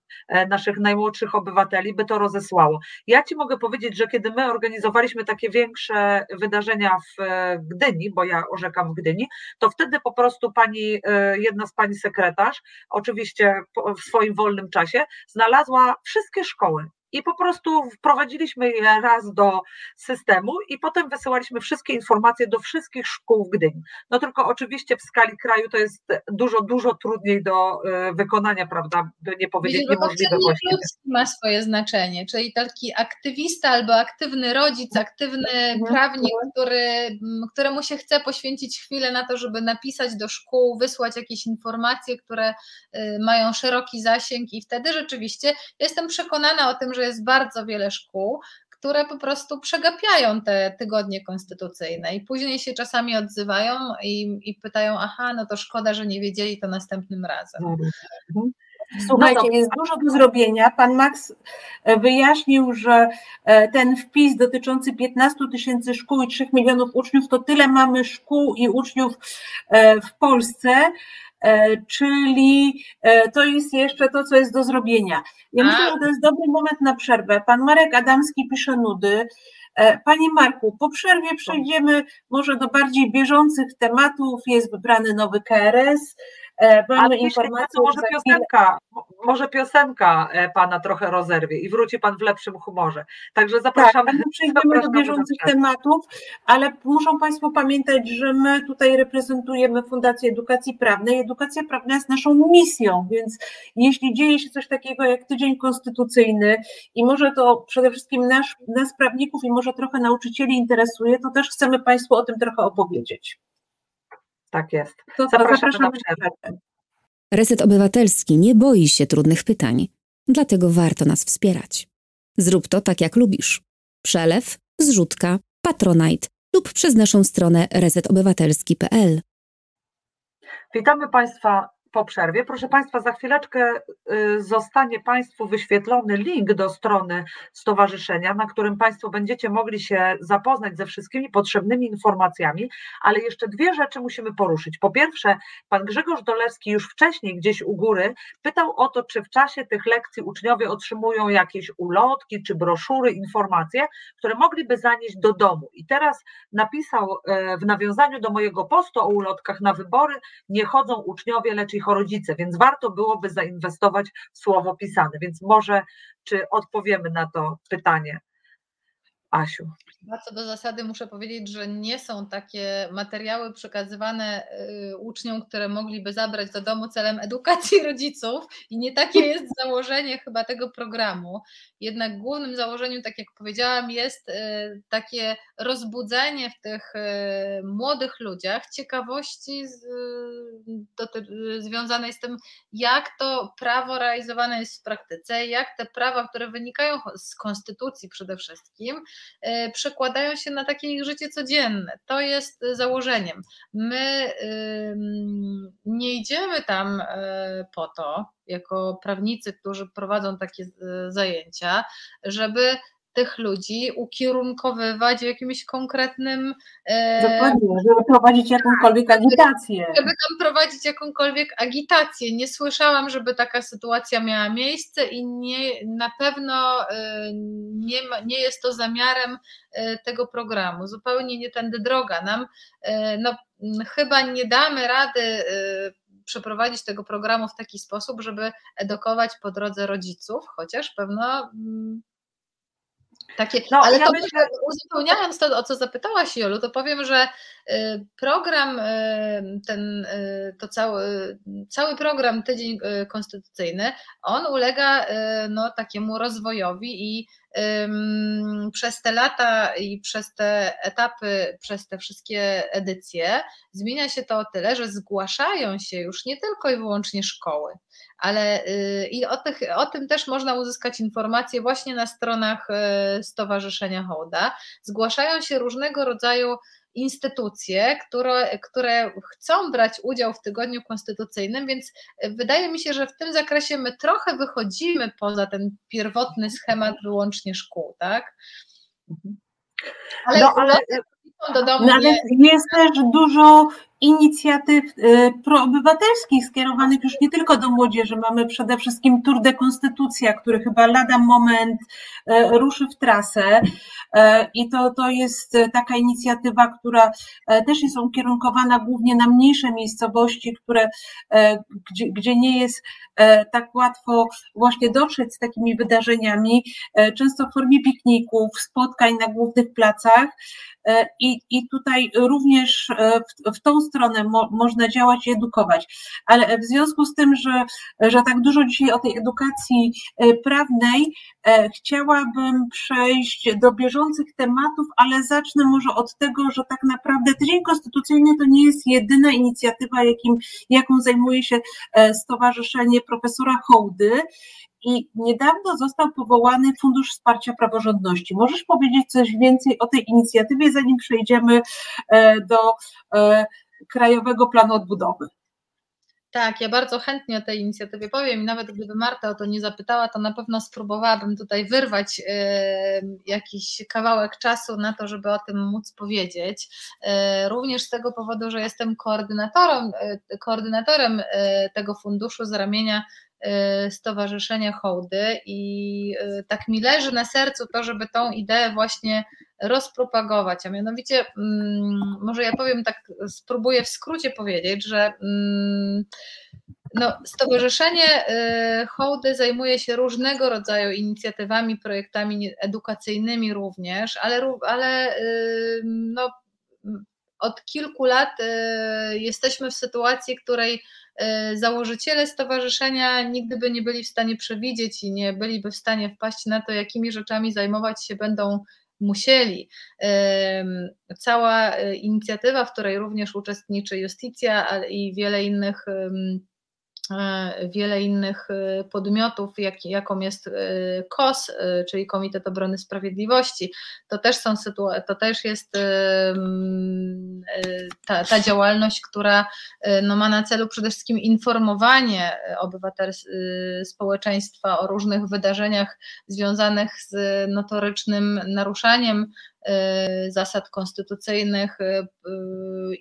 naszych najmłodszych obywateli, by to rozesłało. Ja Ci mogę powiedzieć, że kiedy my organizowaliśmy takie większe wydarzenia w Gdyni, bo ja orzekam w Gdyni, to wtedy po prostu pani, jedna z pani sekretarz, oczywiście w swoim wolnym czasie, znalazła wszystkie szkoły. I po prostu wprowadziliśmy je raz do systemu i potem wysyłaliśmy wszystkie informacje do wszystkich szkół w Gdyni. No tylko oczywiście w skali kraju to jest dużo, dużo trudniej do wykonania, prawda, by nie powiedzieć niemożliwości. Ma swoje znaczenie, czyli taki aktywista albo aktywny rodzic, aktywny mhm. prawnik, który, któremu się chce poświęcić chwilę na to, żeby napisać do szkół, wysłać jakieś informacje, które mają szeroki zasięg i wtedy rzeczywiście jestem przekonana o tym, że jest bardzo wiele szkół, które po prostu przegapiają te tygodnie konstytucyjne i później się czasami odzywają i, i pytają, aha, no to szkoda, że nie wiedzieli, to następnym razem. Mhm. Słuchajcie, no to... jest dużo do zrobienia. Pan Max wyjaśnił, że ten wpis dotyczący piętnastu tysięcy szkół i trzech milionów uczniów, to tyle mamy szkół i uczniów w Polsce, czyli to jest jeszcze to, co jest do zrobienia. Ja myślę, że to jest dobry moment na przerwę. Pan Marek Adamski pisze nudy. Panie Marku, po przerwie przejdziemy może do bardziej bieżących tematów. Jest wybrany nowy K R S. Mamy informację, może piosenka, może piosenka pana trochę rozerwie i wróci pan w lepszym humorze. Także zapraszamy. Tak, przejdziemy do bieżących tematów, ale muszą Państwo pamiętać, że my tutaj reprezentujemy Fundację Edukacji Prawnej. Edukacja prawna jest naszą misją, więc jeśli dzieje się coś takiego jak Tydzień Konstytucyjny i może to przede wszystkim nas, nas prawników i może trochę nauczycieli interesuje, to też chcemy Państwu o tym trochę opowiedzieć. Tak jest. Zapraszam. Reset Obywatelski nie boi się trudnych pytań, dlatego warto nas wspierać. Zrób to tak jak lubisz. Przelew, zrzutka, Patronite lub przez naszą stronę reset obywatelski kropka p l. Witamy Państwa po przerwie. Proszę Państwa, za chwileczkę zostanie Państwu wyświetlony link do strony stowarzyszenia, na którym Państwo będziecie mogli się zapoznać ze wszystkimi potrzebnymi informacjami, ale jeszcze dwie rzeczy musimy poruszyć. Po pierwsze, pan Grzegorz Dolewski już wcześniej gdzieś u góry pytał o to, czy w czasie tych lekcji uczniowie otrzymują jakieś ulotki czy broszury, informacje, które mogliby zanieść do domu. I teraz napisał w nawiązaniu do mojego postu o ulotkach na wybory: nie chodzą uczniowie, lecz ich rodzice, więc warto byłoby zainwestować w słowo pisane, więc może czy odpowiemy na to pytanie, Asiu? A co do zasady muszę powiedzieć, że nie są takie materiały przekazywane uczniom, które mogliby zabrać do domu celem edukacji rodziców i nie takie jest założenie chyba tego programu. Jednak głównym założeniem, tak jak powiedziałam, jest takie rozbudzenie w tych młodych ludziach ciekawości z, do, związanej z tym, jak to prawo realizowane jest w praktyce, jak te prawa, które wynikają z konstytucji przede wszystkim, przekładają się na takie ich życie codzienne. To jest założeniem. My yy, nie idziemy tam yy, po to, jako prawnicy, którzy prowadzą takie yy, zajęcia, żeby tych ludzi ukierunkowywać w jakimś konkretnym... E, Dokładnie, żeby prowadzić jakąkolwiek agitację. Żeby tam prowadzić jakąkolwiek agitację. Nie słyszałam, żeby taka sytuacja miała miejsce i nie, na pewno e, nie, nie jest to zamiarem e, tego programu. Zupełnie nie tędy droga. Nam e, no, chyba nie damy rady... E, przeprowadzić tego programu w taki sposób, żeby edukować po drodze rodziców, chociaż pewno mm, takie... No, ale ja to myślę, że... uzupełniając to, o co zapytałaś, Jolu, to powiem, że y, program, y, ten, y, to cały, cały program Tydzień Konstytucyjny, on ulega y, no, takiemu rozwojowi i przez te lata i przez te etapy, przez te wszystkie edycje zmienia się to o tyle, że zgłaszają się już nie tylko i wyłącznie szkoły, ale i o, tych, o tym też można uzyskać informacje właśnie na stronach Stowarzyszenia Hołda. Zgłaszają się różnego rodzaju instytucje, które, które chcą brać udział w Tygodniu Konstytucyjnym, więc wydaje mi się, że w tym zakresie my trochę wychodzimy poza ten pierwotny schemat wyłącznie szkół, tak? Ale, no, ale, do domu no, ale nie... jest też dużo inicjatyw proobywatelskich skierowanych już nie tylko do młodzieży. Mamy przede wszystkim Tour de Konstytucja, który chyba lada moment ruszy w trasę i to, to jest taka inicjatywa, która też jest ukierunkowana głównie na mniejsze miejscowości, które, gdzie, gdzie nie jest tak łatwo właśnie dotrzeć z takimi wydarzeniami, często w formie pikników, spotkań na głównych placach i, i tutaj również w, w tą stronę mo, można działać i edukować, ale w związku z tym, że, że tak dużo dzisiaj o tej edukacji prawnej, e, chciałabym przejść do bieżących tematów, ale zacznę może od tego, że tak naprawdę Tydzień Konstytucyjny to nie jest jedyna inicjatywa, jakim, jaką zajmuje się Stowarzyszenie Profesora Hołdy i niedawno został powołany Fundusz Wsparcia Praworządności. Możesz powiedzieć coś więcej o tej inicjatywie, zanim przejdziemy e, do e, Krajowego Planu Odbudowy? Tak, ja bardzo chętnie o tej inicjatywie powiem i nawet gdyby Marta o to nie zapytała, to na pewno spróbowałabym tutaj wyrwać y, jakiś kawałek czasu na to, żeby o tym móc powiedzieć. Y, również z tego powodu, że jestem koordynatorem, y, koordynatorem y, tego funduszu z ramienia Stowarzyszenia Hołdy i tak mi leży na sercu to, żeby tą ideę właśnie rozpropagować, a mianowicie może ja powiem tak, spróbuję w skrócie powiedzieć, że no, Stowarzyszenie Hołdy zajmuje się różnego rodzaju inicjatywami, projektami edukacyjnymi również, ale, ale no, od kilku lat jesteśmy w sytuacji, której założyciele stowarzyszenia nigdy by nie byli w stanie przewidzieć i nie byliby w stanie wpaść na to, jakimi rzeczami zajmować się będą musieli. Cała inicjatywa, w której również uczestniczy Justycja i wiele innych wiele innych podmiotów, jak, jaką jest K O S, czyli Komitet Obrony Sprawiedliwości, to też, są sytua- to też jest ta, ta działalność, która no, ma na celu przede wszystkim informowanie obywateli, społeczeństwa o różnych wydarzeniach związanych z notorycznym naruszaniem zasad konstytucyjnych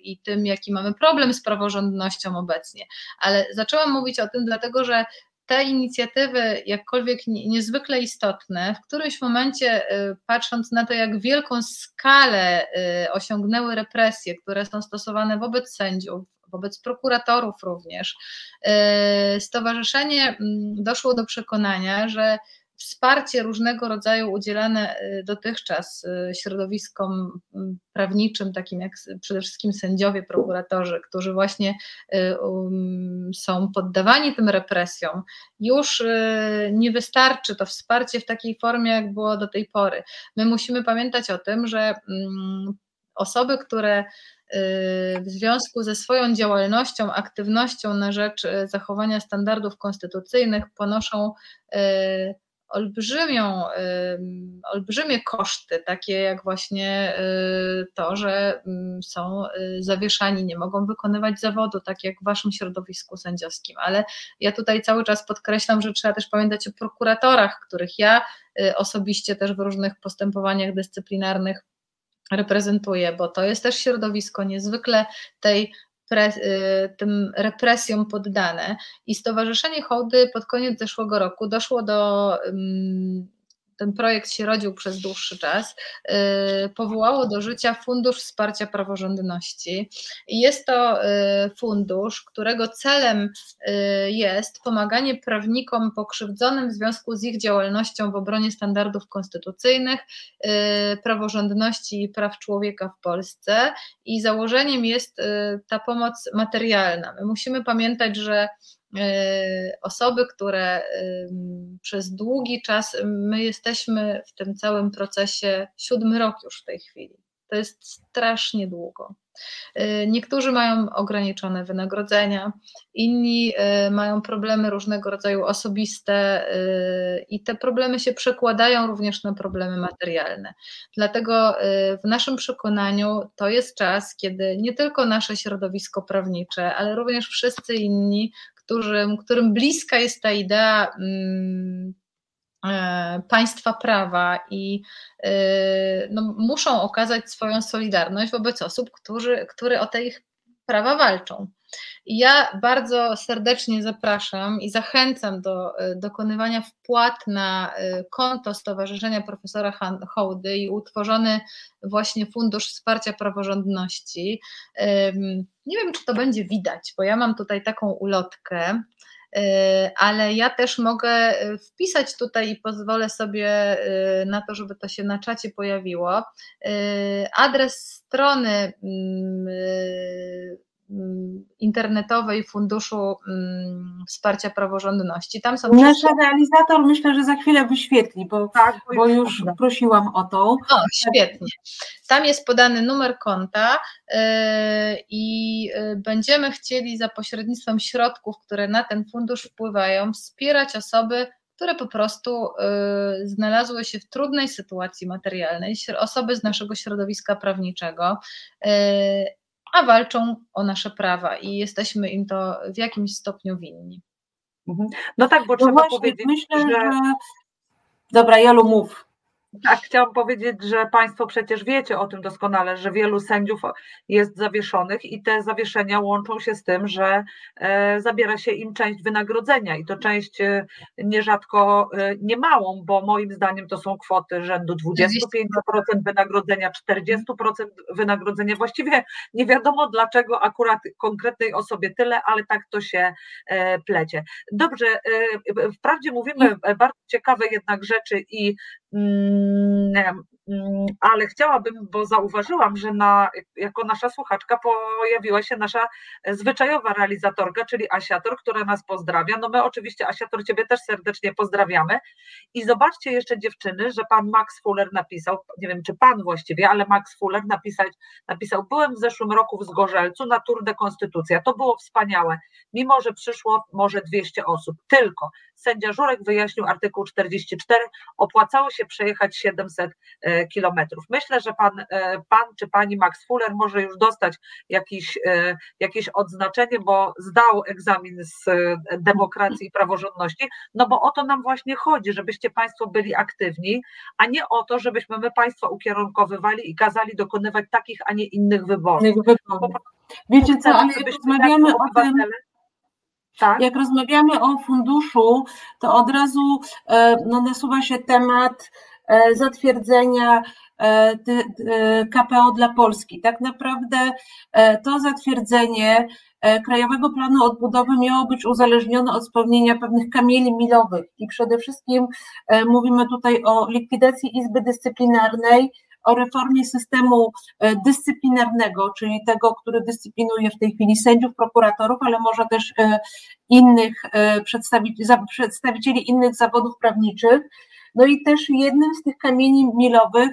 i tym, jaki mamy problem z praworządnością obecnie. Ale zaczęłam mówić o tym dlatego, że te inicjatywy, jakkolwiek niezwykle istotne, w którymś momencie, patrząc na to, jak wielką skalę osiągnęły represje, które są stosowane wobec sędziów, wobec prokuratorów również, stowarzyszenie doszło do przekonania, że wsparcie różnego rodzaju udzielane dotychczas środowiskom prawniczym, takim jak przede wszystkim sędziowie, prokuratorzy, którzy właśnie są poddawani tym represjom, już nie wystarczy to wsparcie w takiej formie, jak było do tej pory. My musimy pamiętać o tym, że osoby, które w związku ze swoją działalnością, aktywnością na rzecz zachowania standardów konstytucyjnych ponoszą Olbrzymią, olbrzymie koszty, takie jak właśnie to, że są zawieszani, nie mogą wykonywać zawodu, tak jak w waszym środowisku sędziowskim, ale ja tutaj cały czas podkreślam, że trzeba też pamiętać o prokuratorach, których ja osobiście też w różnych postępowaniach dyscyplinarnych reprezentuję, bo to jest też środowisko niezwykle tej Pre, tym represjom poddane i Stowarzyszenie Hołdy pod koniec zeszłego roku doszło do, ten projekt się rodził przez dłuższy czas, powołało do życia Fundusz Wsparcia Praworządności i jest to fundusz, którego celem jest pomaganie prawnikom pokrzywdzonym w związku z ich działalnością w obronie standardów konstytucyjnych, praworządności i praw człowieka w Polsce i założeniem jest ta pomoc materialna. My musimy pamiętać, że osoby, które przez długi czas, my jesteśmy w tym całym procesie, siódmy rok już w tej chwili, To jest strasznie długo. Niektórzy mają ograniczone wynagrodzenia, inni mają problemy różnego rodzaju osobiste i te problemy się przekładają również na problemy materialne. Dlatego w naszym przekonaniu to jest czas, kiedy nie tylko nasze środowisko prawnicze, ale również wszyscy inni, którym, którym bliska jest ta idea hmm, państwa prawa i no, muszą okazać swoją solidarność wobec osób, którzy, które o te ich prawa walczą. I ja bardzo serdecznie zapraszam i zachęcam do dokonywania wpłat na konto Stowarzyszenia Profesora Hołdy i utworzony właśnie Fundusz Wsparcia Praworządności. Nie wiem, czy to będzie widać, bo ja mam tutaj taką ulotkę, ale ja też mogę wpisać tutaj i pozwolę sobie na to, żeby to się na czacie pojawiło. Adres strony internetowej Funduszu Wsparcia Praworządności. Tam są Nasz wszystkie... realizator myślę, że za chwilę wyświetli, bo, tak, bo, bo już tak. prosiłam o to. O, świetnie. Tam jest podany numer konta yy, i będziemy chcieli za pośrednictwem środków, które na ten fundusz wpływają, wspierać osoby, które po prostu y, znalazły się w trudnej sytuacji materialnej, osoby z naszego środowiska prawniczego, yy, a walczą o nasze prawa i jesteśmy im to w jakimś stopniu winni. No tak, bo no trzeba właśnie, powiedzieć, myślę, że... że... Dobra, Jolu, mów. Tak, chciałam powiedzieć, że Państwo przecież wiecie o tym doskonale, że wielu sędziów jest zawieszonych i te zawieszenia łączą się z tym, że e, zabiera się im część wynagrodzenia i to część e, nierzadko e, niemałą, bo moim zdaniem to są kwoty rzędu dwudziestu pięciu procent wynagrodzenia, czterdziestu procent wynagrodzenia. Właściwie nie wiadomo dlaczego akurat konkretnej osobie tyle, ale tak to się e, plecie. Dobrze, e, wprawdzie mówimy I... bardzo ciekawe jednak rzeczy i ale chciałabym, bo zauważyłam, że na, jako nasza słuchaczka pojawiła się nasza zwyczajowa realizatorka, czyli Asiator, która nas pozdrawia. No my oczywiście, Asiator, Ciebie też serdecznie pozdrawiamy. I zobaczcie jeszcze, dziewczyny, że pan Max Fuller napisał, nie wiem, czy pan właściwie, ale Max Fuller napisał, napisał byłem w zeszłym roku w Zgorzelcu na Tour de Konstytucja. To było wspaniałe, mimo że przyszło może dwieście osób. Tylko sędzia Żurek wyjaśnił artykuł czterdzieści cztery, opłacało się przejechać siedemset kilometrów. Myślę, że pan, pan czy pani Max Fuller może już dostać jakiś, jakieś odznaczenie, bo zdał egzamin z demokracji i praworządności, no bo o to nam właśnie chodzi, żebyście Państwo byli aktywni, a nie o to, żebyśmy my Państwa ukierunkowywali i kazali dokonywać takich, a nie innych wyborów. Bo, wiecie co, ale rozmawiamy o tym, tak? Jak rozmawiamy o funduszu, to od razu no, nasuwa się temat zatwierdzenia K P O dla Polski. Tak naprawdę to zatwierdzenie Krajowego Planu Odbudowy miało być uzależnione od spełnienia pewnych kamieni milowych i przede wszystkim mówimy tutaj o likwidacji Izby Dyscyplinarnej, o reformie systemu dyscyplinarnego, czyli tego, który dyscyplinuje w tej chwili sędziów, prokuratorów, ale może też innych przedstawicieli innych zawodów prawniczych. No i też jednym z tych kamieni milowych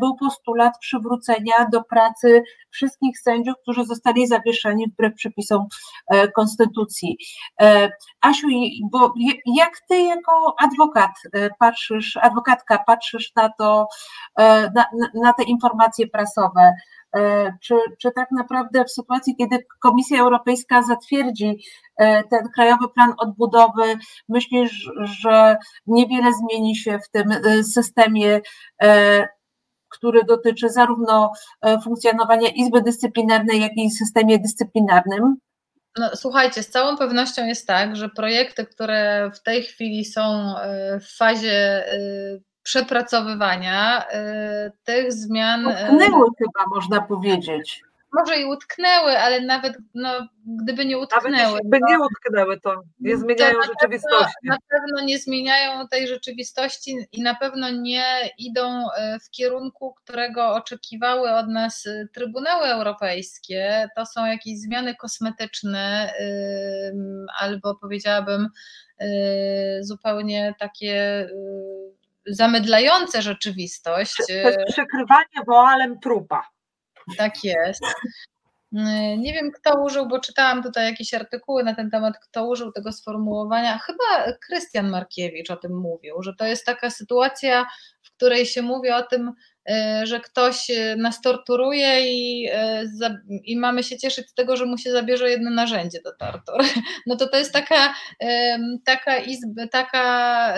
był postulat przywrócenia do pracy wszystkich sędziów, którzy zostali zawieszeni wbrew przepisom konstytucji. Asiu, bo jak ty jako adwokat patrzysz, adwokatka patrzysz na to, na, na te informacje prasowe? Czy, czy tak naprawdę w sytuacji, kiedy Komisja Europejska zatwierdzi ten Krajowy Plan Odbudowy, myślisz, że niewiele zmieni się w tym systemie, który dotyczy zarówno funkcjonowania Izby Dyscyplinarnej, jak i systemie dyscyplinarnym? No, słuchajcie, z całą pewnością jest tak, że projekty, które w tej chwili są w fazie przepracowywania y, tych zmian... Utknęły y, chyba, można powiedzieć. Może i utknęły, ale nawet no, gdyby nie utknęły... Nawet gdyby nie utknęły, to nie zmieniają to rzeczywistości. Na pewno, na pewno nie zmieniają tej rzeczywistości i na pewno nie idą w kierunku, którego oczekiwały od nas Trybunały Europejskie. To są jakieś zmiany kosmetyczne y, albo powiedziałabym y, zupełnie takie... Y, zamydlające rzeczywistość. To jest przykrywanie woalem trupa. Tak jest. Nie wiem, kto użył, bo czytałam tutaj jakieś artykuły na ten temat, kto użył tego sformułowania. Chyba Krystian Markiewicz o tym mówił, że to jest taka sytuacja, w której się mówi o tym, że ktoś nas torturuje i, i mamy się cieszyć z tego, że mu się zabierze jedno narzędzie do tortur. No to to jest taka, taka, izba, taka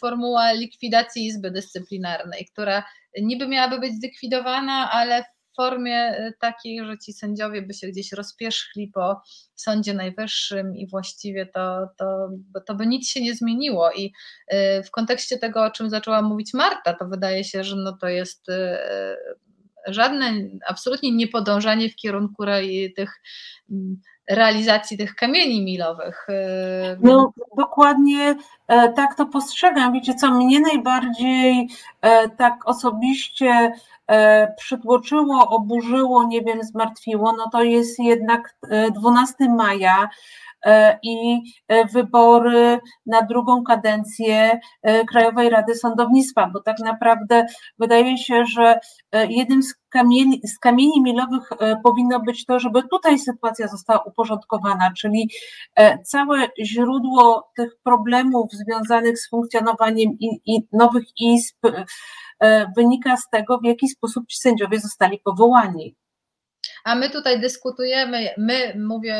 formuła likwidacji Izby Dyscyplinarnej, która niby miałaby być zlikwidowana, ale w formie takiej, że ci sędziowie by się gdzieś rozpierzchli po Sądzie Najwyższym i właściwie to, to, to by nic się nie zmieniło. I w kontekście tego, o czym zaczęła mówić Marta, to wydaje się, że no to jest żadne, absolutnie niepodążanie w kierunku tych realizacji tych kamieni milowych. No dokładnie tak to postrzegam. Wiecie co, mnie najbardziej tak osobiście przytłoczyło, oburzyło, nie wiem, zmartwiło, no to jest jednak dwunastego maja i wybory na drugą kadencję Krajowej Rady Sądownictwa, bo tak naprawdę wydaje się, że jednym z kamieni, z kamieni milowych powinno być to, żeby tutaj sytuacja została uporządkowana, czyli całe źródło tych problemów związanych z funkcjonowaniem i, i nowych izb wynika z tego, w jaki sposób ci sędziowie zostali powołani. A my tutaj dyskutujemy, my mówię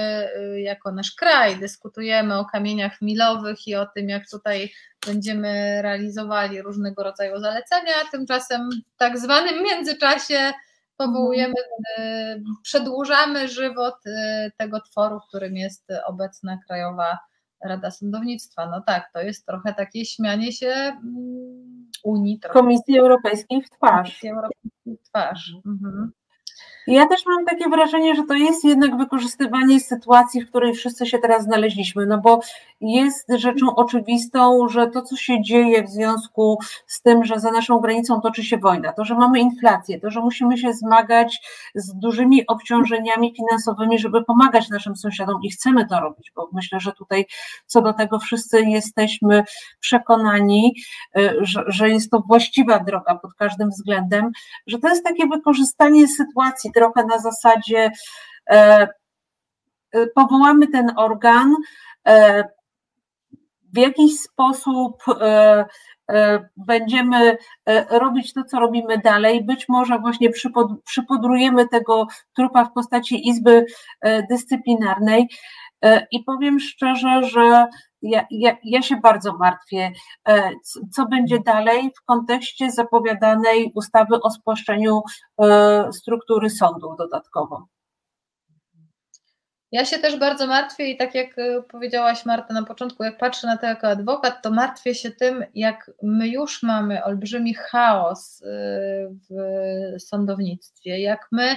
jako nasz kraj, dyskutujemy o kamieniach milowych i o tym, jak tutaj będziemy realizowali różnego rodzaju zalecenia, tymczasem w tak zwanym międzyczasie powołujemy, przedłużamy żywot tego tworu, którym jest obecna Krajowa Rada Sądownictwa. No tak, to jest trochę takie śmianie się Unii. Trochę. Komisji Europejskiej w twarz. Komisji Europejskiej w twarz. Mhm. Ja też mam takie wrażenie, że to jest jednak wykorzystywanie sytuacji, w której wszyscy się teraz znaleźliśmy, no bo jest rzeczą oczywistą, że to, co się dzieje w związku z tym, że za naszą granicą toczy się wojna, to, że mamy inflację, to, że musimy się zmagać z dużymi obciążeniami finansowymi, żeby pomagać naszym sąsiadom i chcemy to robić, bo myślę, że tutaj co do tego wszyscy jesteśmy przekonani, że, że jest to właściwa droga pod każdym względem, że to jest takie wykorzystanie sytuacji, trochę na zasadzie e, e, powołamy ten organ, e, w jakiś sposób e, e, będziemy e, robić to, co robimy dalej, być może właśnie przypod, przypodrujemy tego trupa w postaci Izby e, Dyscyplinarnej e, i powiem szczerze, że Ja, ja, ja się bardzo martwię, co będzie dalej w kontekście zapowiadanej ustawy o spłaszczeniu struktury sądów dodatkowo. Ja się też bardzo martwię i tak jak powiedziałaś, Marta, na początku, jak patrzę na to jako adwokat, to martwię się tym, jak my już mamy olbrzymi chaos w sądownictwie, jak my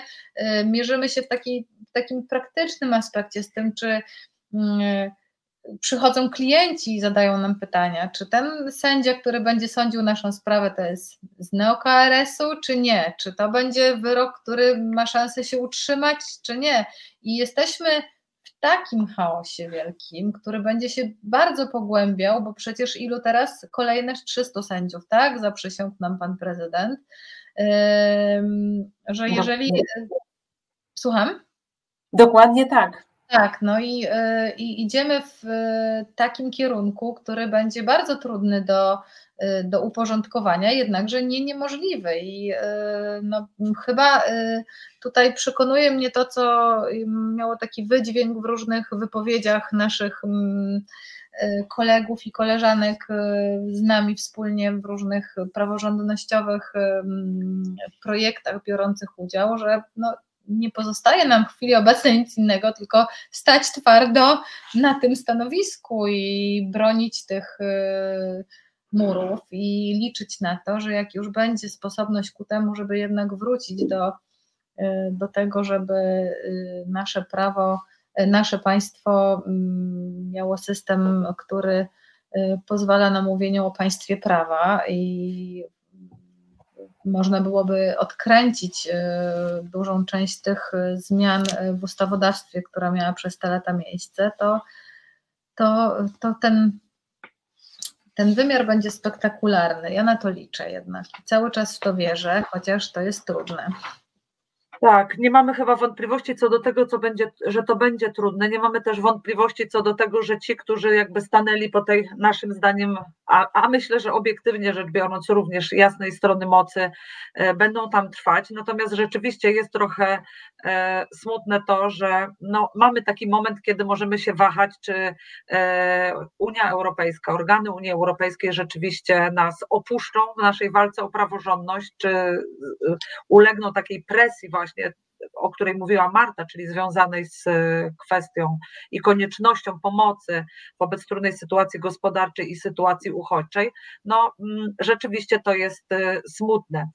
mierzymy się w, taki, w takim praktycznym aspekcie z tym, czy przychodzą klienci i zadają nam pytania, czy ten sędzia, który będzie sądził naszą sprawę, to jest z neo K R S u, czy nie? Czy to będzie wyrok, który ma szansę się utrzymać, czy nie? I jesteśmy w takim chaosie wielkim, który będzie się bardzo pogłębiał, bo przecież ilu teraz? Kolejne trzystu sędziów, tak? Zaprzysiągł nam pan prezydent, że jeżeli... Słucham? Dokładnie tak. Tak, no i, i idziemy w takim kierunku, który będzie bardzo trudny do, do uporządkowania, jednakże nie niemożliwy i no, chyba tutaj przekonuje mnie to, co miało taki wydźwięk w różnych wypowiedziach naszych kolegów i koleżanek z nami wspólnie w różnych praworządnościowych projektach biorących udział, że no, nie pozostaje nam w chwili obecnej nic innego, tylko stać twardo na tym stanowisku i bronić tych murów i liczyć na to, że jak już będzie sposobność ku temu, żeby jednak wrócić do, do tego, żeby nasze prawo, nasze państwo miało system, który pozwala na mówienie o państwie prawa i można byłoby odkręcić dużą część tych zmian w ustawodawstwie, która miała przez te lata miejsce, to, to, to ten, ten wymiar będzie spektakularny. Ja na to liczę jednak. Cały czas w to wierzę, chociaż to jest trudne. Tak, nie mamy chyba wątpliwości co do tego, co będzie, że to będzie trudne. Nie mamy też wątpliwości co do tego, że ci, którzy jakby stanęli po tej naszym zdaniem, a, a myślę, że obiektywnie rzecz biorąc również jasnej strony mocy, e, będą tam trwać. Natomiast rzeczywiście jest trochę e, smutne to, że no, mamy taki moment, kiedy możemy się wahać, czy e, Unia Europejska, organy Unii Europejskiej rzeczywiście nas opuszczą w naszej walce o praworządność, czy e, ulegną takiej presji właśnie, o której mówiła Marta, czyli związanej z kwestią i koniecznością pomocy wobec trudnej sytuacji gospodarczej i sytuacji uchodźczej. No rzeczywiście to jest smutne.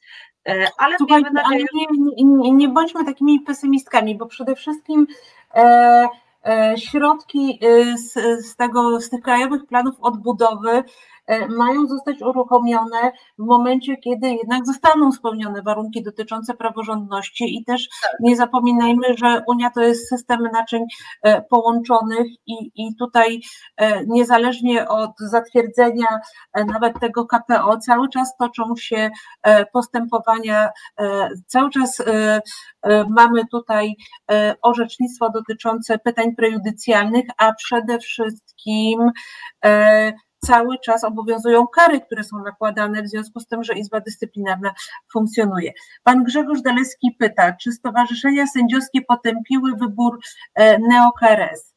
Ale słuchajcie, miejmy nadzieję... ale nie, nie, nie bądźmy takimi pesymistkami, bo przede wszystkim e, e, środki z, z, tego, z tych krajowych planów odbudowy mają zostać uruchomione w momencie, kiedy jednak zostaną spełnione warunki dotyczące praworządności i też nie zapominajmy, że Unia to jest system naczyń połączonych i, i tutaj niezależnie od zatwierdzenia nawet tego K P O cały czas toczą się postępowania, cały czas mamy tutaj orzecznictwo dotyczące pytań prejudycjalnych, a przede wszystkim cały czas obowiązują kary, które są nakładane w związku z tym, że Izba Dyscyplinarna funkcjonuje. Pan Grzegorz Dolewski pyta, czy stowarzyszenia sędziowskie potępiły wybór neo K R S?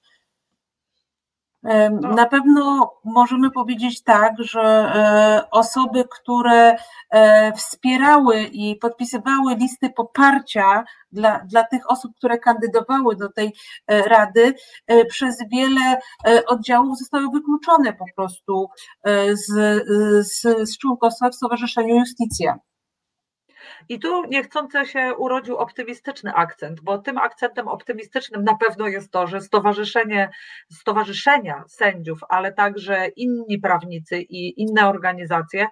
Na pewno możemy powiedzieć tak, że osoby, które wspierały i podpisywały listy poparcia dla, dla tych osób, które kandydowały do tej rady, przez wiele oddziałów zostały wykluczone po prostu z, z, z członkostwa w Stowarzyszeniu Justycja. I tu niechcący się urodził optymistyczny akcent, bo tym akcentem optymistycznym na pewno jest to, że stowarzyszenie, stowarzyszenia sędziów, ale także inni prawnicy i inne organizacje,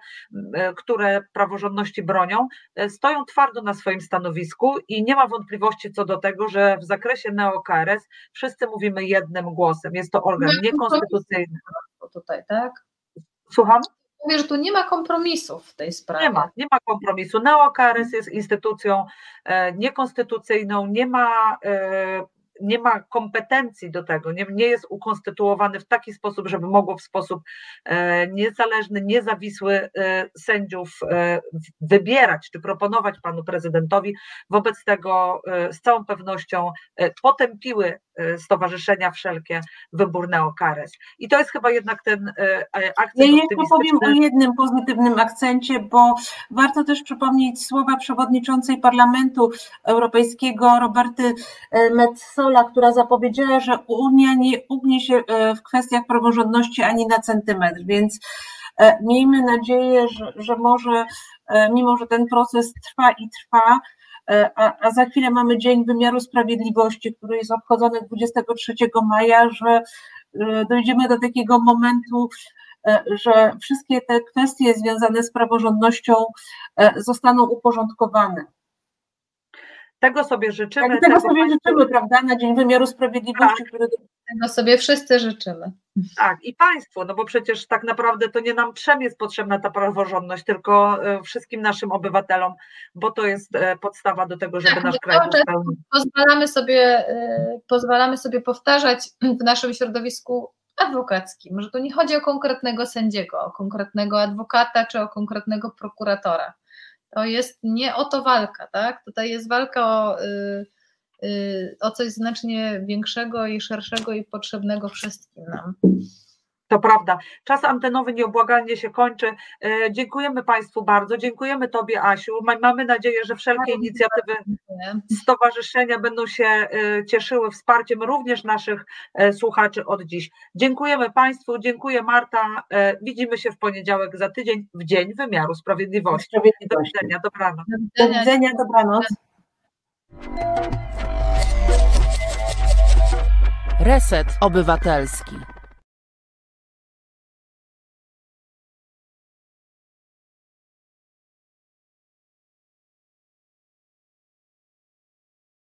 które praworządności bronią, stoją twardo na swoim stanowisku i nie ma wątpliwości co do tego, że w zakresie neo K R S wszyscy mówimy jednym głosem. Jest to organ niekonstytucyjny. Tutaj, tak? Słucham? Mówię, że tu nie ma kompromisów w tej sprawie. Nie ma, nie ma kompromisu. neo K R S jest instytucją e, niekonstytucyjną, nie ma, e, nie ma kompetencji do tego, nie, nie jest ukonstytuowany w taki sposób, żeby mogło w sposób e, niezależny, niezawisły e, sędziów e, wybierać czy proponować panu prezydentowi. Wobec tego e, z całą pewnością e, potępiły stowarzyszenia wszelkie wybór neo K R S. I to jest chyba jednak ten e, akcent ja optymistyczny. Ja powiem o jednym pozytywnym akcencie, bo warto też przypomnieć słowa przewodniczącej Parlamentu Europejskiego Roberty Metzola, która zapowiedziała, że Unia nie ugnie się w kwestiach praworządności ani na centymetr, więc e, miejmy nadzieję, że, że może, e, mimo że ten proces trwa i trwa, A, a za chwilę mamy Dzień Wymiaru Sprawiedliwości, który jest obchodzony dwudziestego trzeciego maja, że dojdziemy do takiego momentu, że wszystkie te kwestie związane z praworządnością zostaną uporządkowane. Tego sobie życzymy. Tak, tego, tego sobie życzymy, prawda, na Dzień Wymiaru Sprawiedliwości. Tak. Który... Tego sobie wszyscy życzymy. Tak, i państwu, no bo przecież tak naprawdę to nie nam trzem jest potrzebna ta praworządność, tylko wszystkim naszym obywatelom, bo to jest podstawa do tego, żeby tak, nasz kraj był. Pozwalamy sobie, pozwalamy sobie powtarzać w naszym środowisku adwokackim, że tu nie chodzi o konkretnego sędziego, o konkretnego adwokata czy o konkretnego prokuratora. To jest nie o to walka, tak? Tutaj jest walka o, yy, yy, o coś znacznie większego i szerszego i potrzebnego wszystkim nam. To prawda. Czas antenowy nieubłagalnie się kończy. E, dziękujemy państwu bardzo. Dziękujemy tobie, Asiu. Mamy nadzieję, że wszelkie inicjatywy stowarzyszenia będą się e, cieszyły wsparciem również naszych e, słuchaczy od dziś. Dziękujemy państwu. Dziękuję, Marta. E, widzimy się w poniedziałek za tydzień w Dzień Wymiaru Sprawiedliwości. Sprawiedliwości. Do widzenia. Dobranoc. Do widzenia. Dobranoc. Reset Obywatelski.